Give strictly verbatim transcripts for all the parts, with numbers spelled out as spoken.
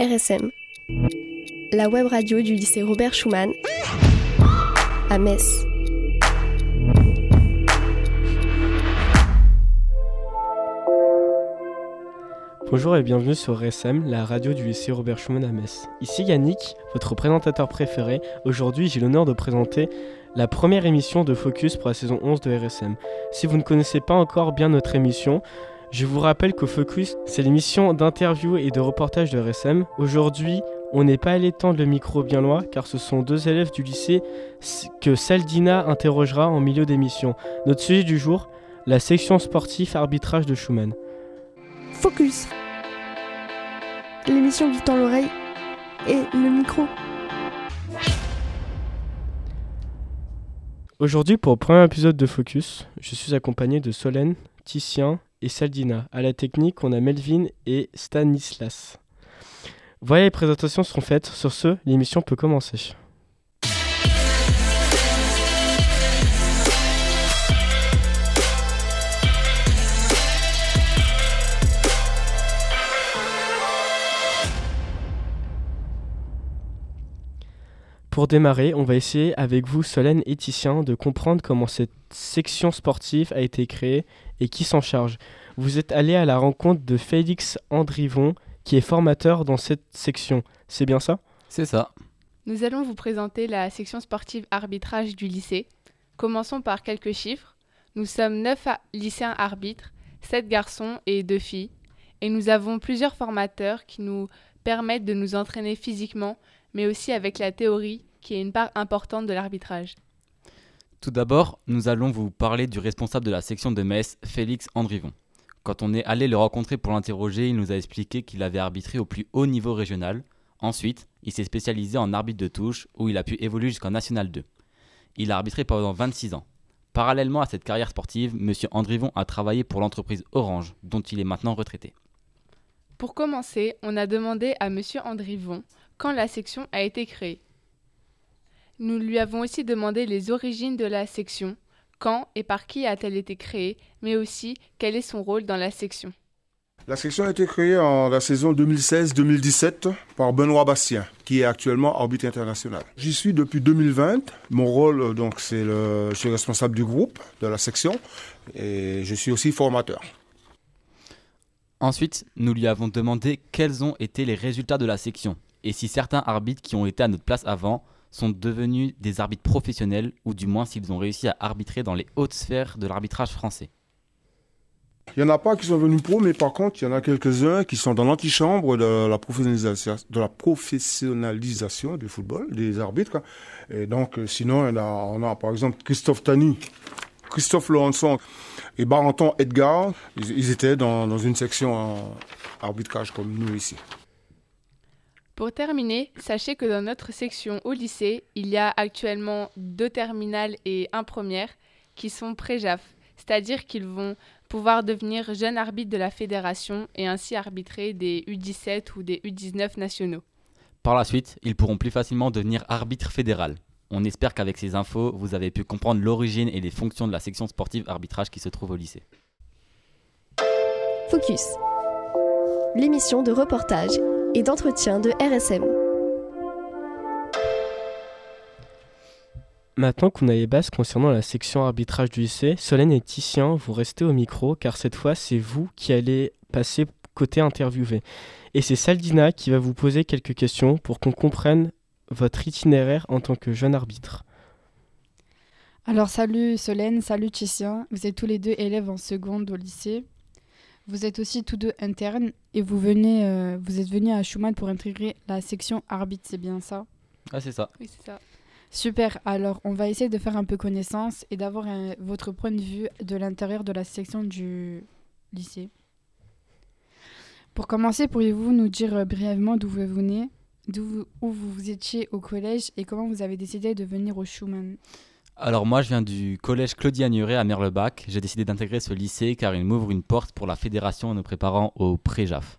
R S M, la web radio du lycée Robert Schuman à Metz. Bonjour et bienvenue sur R S M, la radio du lycée Robert Schuman à Metz. Ici Yannick, votre présentateur préféré. Aujourd'hui, j'ai l'honneur de présenter la première émission de Focus pour la saison onze de R S M. Si vous ne connaissez pas encore bien notre émission, je vous rappelle que Focus, c'est l'émission d'interview et de reportage de R S M. Aujourd'hui, on n'est pas allé tendre le micro bien loin, car ce sont deux élèves du lycée que Saldina interrogera en milieu d'émission. Notre sujet du jour, la section sportive arbitrage de Schuman. Focus, l'émission qui tend l'oreille et le micro. Aujourd'hui, pour le premier épisode de Focus, je suis accompagné de Solène, Titien et Saldina. À la technique, on a Melvin et Stanislas. Voilà, les présentations seront faites. Sur ce, l'émission peut commencer. Pour démarrer, on va essayer avec vous, Solène et Titien, de comprendre comment cette section sportive a été créée et qui s'en charge. Vous êtes allés à la rencontre de Félix Andrivon, qui est formateur dans cette section. C'est bien ça ? C'est ça. Nous allons vous présenter la section sportive arbitrage du lycée. Commençons par quelques chiffres. Nous sommes neuf lycéens arbitres, sept garçons et deux filles. Et nous avons plusieurs formateurs qui nous permettent de nous entraîner physiquement, mais aussi avec la théorie, qui est une part importante de l'arbitrage. Tout d'abord, nous allons vous parler du responsable de la section de Metz, Félix Andrivon. Quand on est allé le rencontrer pour l'interroger, il nous a expliqué qu'il avait arbitré au plus haut niveau régional. Ensuite, il s'est spécialisé en arbitre de touche, où il a pu évoluer jusqu'en National deux. Il a arbitré pendant vingt-six ans. Parallèlement à cette carrière sportive, M. Andrivon a travaillé pour l'entreprise Orange, dont il est maintenant retraité. Pour commencer, on a demandé à M. Andrivon quand la section a été créée. Nous lui avons aussi demandé les origines de la section, quand et par qui a-t-elle été créée, mais aussi quel est son rôle dans la section. La section a été créée en la saison deux mille seize deux mille dix-sept par Benoît Bastien, qui est actuellement arbitre international. J'y suis depuis deux mille vingt. Mon rôle, donc, c'est le, je suis responsable du groupe, de la section, et je suis aussi formateur. Ensuite, nous lui avons demandé quels ont été les résultats de la section, et si certains arbitres qui ont été à notre place avant sont devenus des arbitres professionnels, ou du moins s'ils ont réussi à arbitrer dans les hautes sphères de l'arbitrage français. Il n'y en a pas qui sont venus pro, mais par contre, il y en a quelques-uns qui sont dans l'antichambre de la professionnalisation, de la professionnalisation du football, des arbitres. Et donc, sinon, on a, on a par exemple Christophe Tani, Christophe Laurençon et Barenton Edgar. Ils, ils étaient dans, dans une section en arbitrage comme nous ici. Pour terminer, sachez que dans notre section au lycée, il y a actuellement deux terminales et un première qui sont pré-J A F, c'est-à-dire qu'ils vont pouvoir devenir jeunes arbitres de la fédération et ainsi arbitrer des U dix-sept ou des U dix-neuf nationaux. Par la suite, ils pourront plus facilement devenir arbitres fédéral. On espère qu'avec ces infos, vous avez pu comprendre l'origine et les fonctions de la section sportive arbitrage qui se trouve au lycée. Focus, l'émission de reportage et d'entretien de R S M. Maintenant qu'on a les bases concernant la section arbitrage du lycée, Solène et Titien, vous restez au micro car cette fois c'est vous qui allez passer côté interviewé. Et c'est Saldina qui va vous poser quelques questions pour qu'on comprenne votre itinéraire en tant que jeune arbitre. Alors salut Solène, salut Titien, vous êtes tous les deux élèves en seconde au lycée. Vous êtes aussi tous deux internes et vous, venez, euh, vous êtes venus à Schuman pour intégrer la section arbitre, c'est bien ça ? Ah, c'est ça. Oui, c'est ça. Super, alors on va essayer de faire un peu connaissance et d'avoir un, votre point de vue de l'intérieur de la section du lycée. Pour commencer, pourriez-vous nous dire brièvement d'où vous venez, d'où où vous étiez au collège et comment vous avez décidé de venir au Schuman ? Alors moi, je viens du collège Claudie-Anuré à Merlebach. J'ai décidé d'intégrer ce lycée car il m'ouvre une porte pour la fédération en nous préparant au pré-J A F.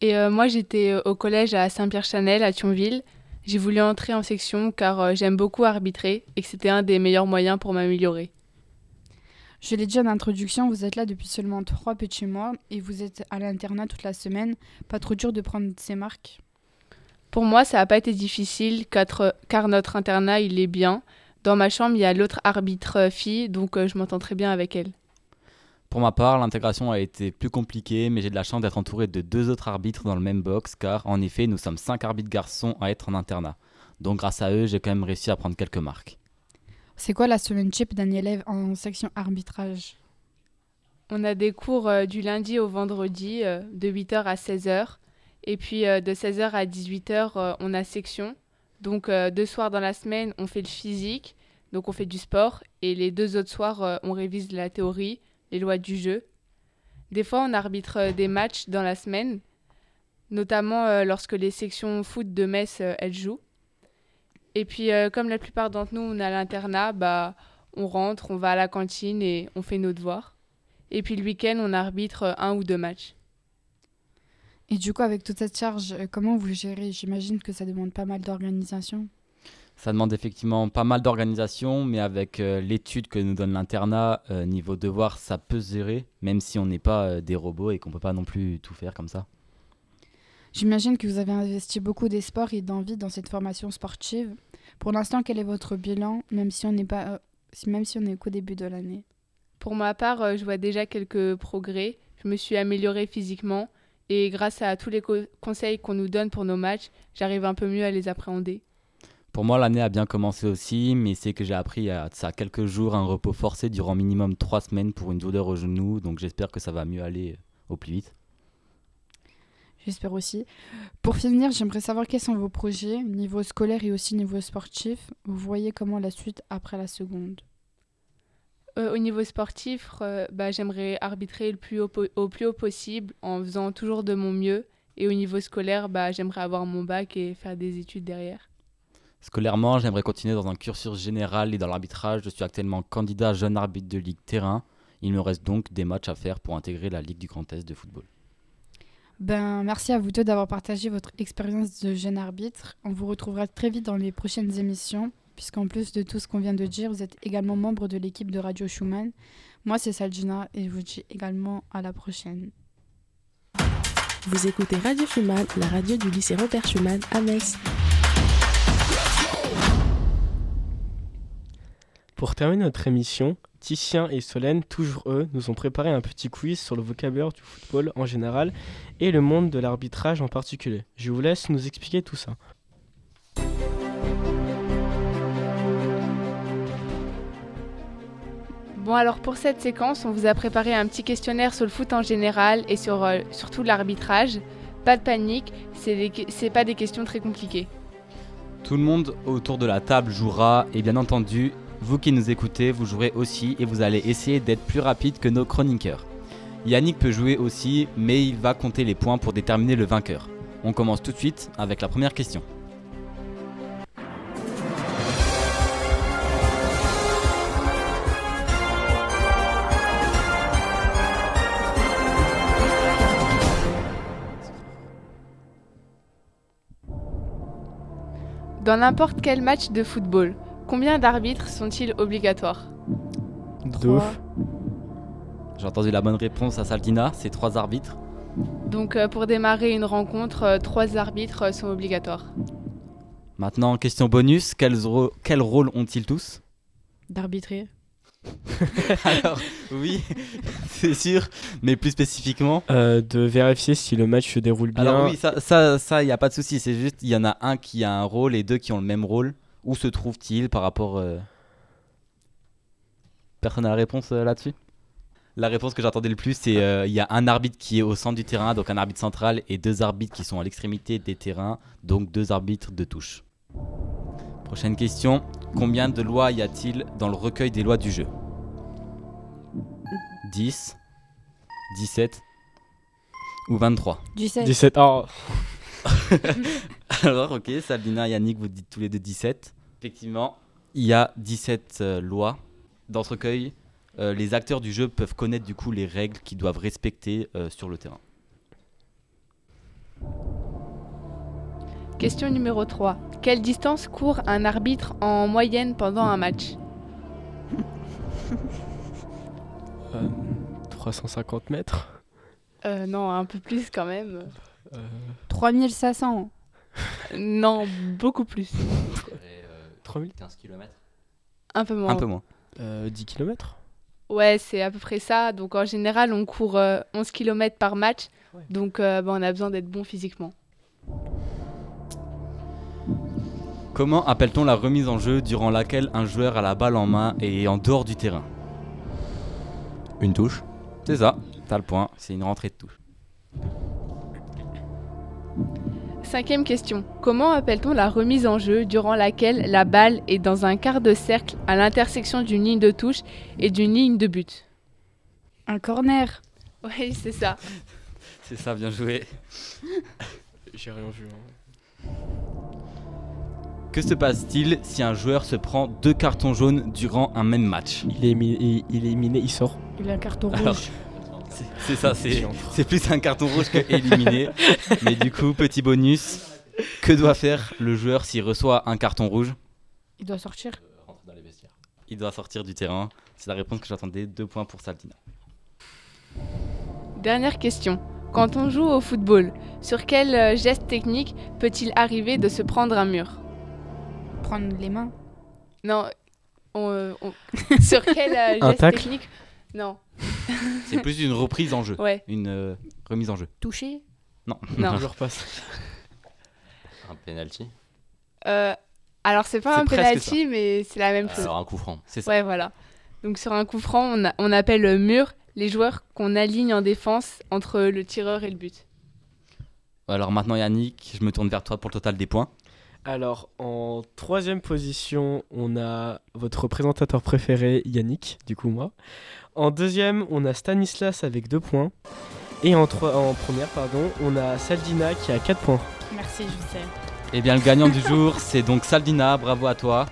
Et euh, moi, j'étais au collège à Saint-Pierre-Chanel, à Thionville. J'ai voulu entrer en section car euh, j'aime beaucoup arbitrer et que c'était un des meilleurs moyens pour m'améliorer. Je l'ai dit en introduction, vous êtes là depuis seulement trois petits mois et vous êtes à l'internat toute la semaine. Pas trop dur de prendre ses marques? Pour moi, ça n'a pas été difficile car notre internat, il est bien. Dans ma chambre, il y a l'autre arbitre fille, donc je m'entends très bien avec elle. Pour ma part, l'intégration a été plus compliquée, mais j'ai de la chance d'être entouré de deux autres arbitres dans le même box, car en effet, nous sommes cinq arbitres garçons à être en internat. Donc grâce à eux, j'ai quand même réussi à prendre quelques marques. C'est quoi la semaine type d'un élève en section arbitrage? On a des cours euh, du lundi au vendredi, euh, de huit heures à seize heures. Et puis euh, de seize heures à dix-huit heures, euh, on a section. Donc euh, deux soirs dans la semaine, on fait le physique, donc on fait du sport. Et les deux autres soirs, euh, on révise la théorie, les lois du jeu. Des fois, on arbitre des matchs dans la semaine, notamment euh, lorsque les sections foot de Metz, euh, elles jouent. Et puis, euh, comme la plupart d'entre nous, on a l'internat, bah, on rentre, on va à la cantine et on fait nos devoirs. Et puis, le week-end, on arbitre un ou deux matchs. Et du coup, avec toute cette charge, comment vous gérez? J'imagine que ça demande pas mal d'organisation. Ça demande effectivement pas mal d'organisation, mais avec euh, l'étude que nous donne l'internat, euh, niveau devoir, ça peut se gérer, même si on n'est pas euh, des robots et qu'on ne peut pas non plus tout faire comme ça. J'imagine que vous avez investi beaucoup d'espoir et d'envie dans cette formation sportive. Pour l'instant, quel est votre bilan, même si on n'est pas, euh, même si on est qu'au début de l'année? Pour ma part, euh, je vois déjà quelques progrès. Je me suis améliorée physiquement et grâce à tous les co- conseils qu'on nous donne pour nos matchs, j'arrive un peu mieux à les appréhender. Pour moi, l'année a bien commencé aussi, mais c'est que j'ai appris à ça quelques jours un repos forcé durant minimum trois semaines pour une douleur au genou, donc j'espère que ça va mieux aller au plus vite. J'espère aussi. Pour finir, j'aimerais savoir quels sont vos projets, niveau scolaire et aussi niveau sportif. Vous voyez comment la suite après la seconde? euh, Au niveau sportif, euh, bah, j'aimerais arbitrer le plus haut po- au plus haut possible en faisant toujours de mon mieux. Et au niveau scolaire, bah, j'aimerais avoir mon bac et faire des études derrière. Scolairement, j'aimerais continuer dans un cursus général et dans l'arbitrage. Je suis actuellement candidat jeune arbitre de Ligue terrain. Il me reste donc des matchs à faire pour intégrer la Ligue du Grand Est de football. Ben, merci à vous deux d'avoir partagé votre expérience de jeune arbitre. On vous retrouvera très vite dans les prochaines émissions, puisqu'en plus de tout ce qu'on vient de dire, vous êtes également membre de l'équipe de Radio Schuman. Moi, c'est Saljina et je vous dis également à la prochaine. Vous écoutez Radio Schuman, la radio du lycée Robert Schuman à Metz. Pour terminer notre émission, Titien et Solène, toujours eux, nous ont préparé un petit quiz sur le vocabulaire du football en général et le monde de l'arbitrage en particulier. Je vous laisse nous expliquer tout ça. Bon, alors pour cette séquence, on vous a préparé un petit questionnaire sur le foot en général et sur euh, surtout l'arbitrage. Pas de panique, c'est, des, c'est pas des questions très compliquées. Tout le monde autour de la table jouera et bien entendu, vous qui nous écoutez, vous jouerez aussi et vous allez essayer d'être plus rapide que nos chroniqueurs. Yannick peut jouer aussi, mais il va compter les points pour déterminer le vainqueur. On commence tout de suite avec la première question. Dans n'importe quel match de football, combien d'arbitres sont-ils obligatoires? Deux. J'ai entendu la bonne réponse à Saldina, c'est trois arbitres. Donc euh, pour démarrer une rencontre, euh, trois arbitres euh, sont obligatoires. Maintenant, question bonus, quels ro- quel rôle ont-ils tous? D'arbitrer. Alors oui, c'est sûr, mais plus spécifiquement euh, de vérifier si le match se déroule bien. Alors oui, ça, ça, ça, y a pas de souci, c'est juste il y en a un qui a un rôle et deux qui ont le même rôle. Où se trouve-t-il par rapport... Euh... Personne n'a la réponse euh, là-dessus? La réponse que j'attendais le plus, c'est qu'il euh, y a un arbitre qui est au centre du terrain, donc un arbitre central, et deux arbitres qui sont à l'extrémité des terrains, donc deux arbitres de touche. Prochaine question. Combien de lois y a-t-il dans le recueil des lois du jeu? dix, dix-sept ou vingt-trois? dix-sept. dix-sept, oh. Alors ok, Sabrina et Yannick, vous dites tous les deux dix-sept. Effectivement, il y a dix-sept euh, lois. Dans ce recueil, euh, les acteurs du jeu peuvent connaître du coup les règles qu'ils doivent respecter euh, sur le terrain. Question numéro trois. Quelle distance court un arbitre en moyenne pendant un match? trois cent cinquante mètres euh, Non, un peu plus quand même. Euh... trois mille cinq cents Non, beaucoup plus. trois mille quinze kilomètres Un peu moins. Un peu moins. Euh, dix kilomètres Ouais, c'est à peu près ça. Donc en général, on court euh, onze kilomètres par match. Ouais. Donc euh, bah, on a besoin d'être bon physiquement. Comment appelle-t-on la remise en jeu durant laquelle un joueur a la balle en main et est en dehors du terrain ? Une touche. C'est ça, t'as le point, c'est une rentrée de touche. Cinquième question. Comment appelle-t-on la remise en jeu durant laquelle la balle est dans un quart de cercle à l'intersection d'une ligne de touche et d'une ligne de but ? Un corner. Oui, c'est ça. C'est ça, bien joué. J'ai rien vu. Hein. Que se passe-t-il si un joueur se prend deux cartons jaunes durant un même match ? Il est éliminé, il, il, est éliminé, il sort. Il a un carton rouge. Alors, C'est, c'est ça, c'est, c'est plus un carton rouge que éliminé. Mais du coup, petit bonus, que doit faire le joueur s'il reçoit un carton rouge ? Il doit sortir. Il doit sortir du terrain. C'est la réponse que j'attendais. Deux points pour Saltina. Dernière question. Quand on joue au football, sur quel geste technique peut-il arriver de se prendre un mur ? Prendre les mains ? Non. On, on... sur quel geste un tacle technique ? Non. C'est plus une reprise en jeu, ouais. une euh, remise en jeu. Touché ? Non. Non. Je repasse. Un penalty. Euh, alors c'est pas c'est un penalty, mais c'est la même alors chose. Alors un coup franc, c'est ça. Ouais, voilà. Donc sur un coup franc, on, a, on appelle le mur les joueurs qu'on aligne en défense entre le tireur et le but. Alors maintenant Yannick, je me tourne vers toi pour le total des points. Alors, en troisième position, on a votre présentateur préféré, Yannick, du coup moi. En deuxième, on a Stanislas avec deux points. Et en, trois, en première, pardon, on a Saldina qui a quatre points. Merci, je sais. Eh bien, le gagnant du jour, c'est donc Saldina. Bravo à toi.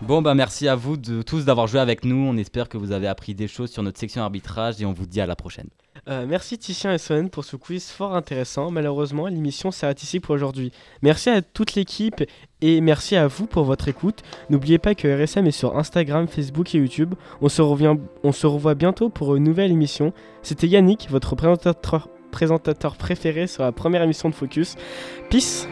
Bon, bah merci à vous de, tous d'avoir joué avec nous. On espère que vous avez appris des choses sur notre section arbitrage et on vous dit à la prochaine. Euh, merci Titien et Solène pour ce quiz fort intéressant. Malheureusement, l'émission s'arrête ici pour aujourd'hui. Merci à toute l'équipe et merci à vous pour votre écoute. N'oubliez pas que R S M est sur Instagram, Facebook et YouTube. On se, revient, on se revoit bientôt pour une nouvelle émission. C'était Yannick, votre présentateur, présentateur préféré sur la première émission de Focus. Peace.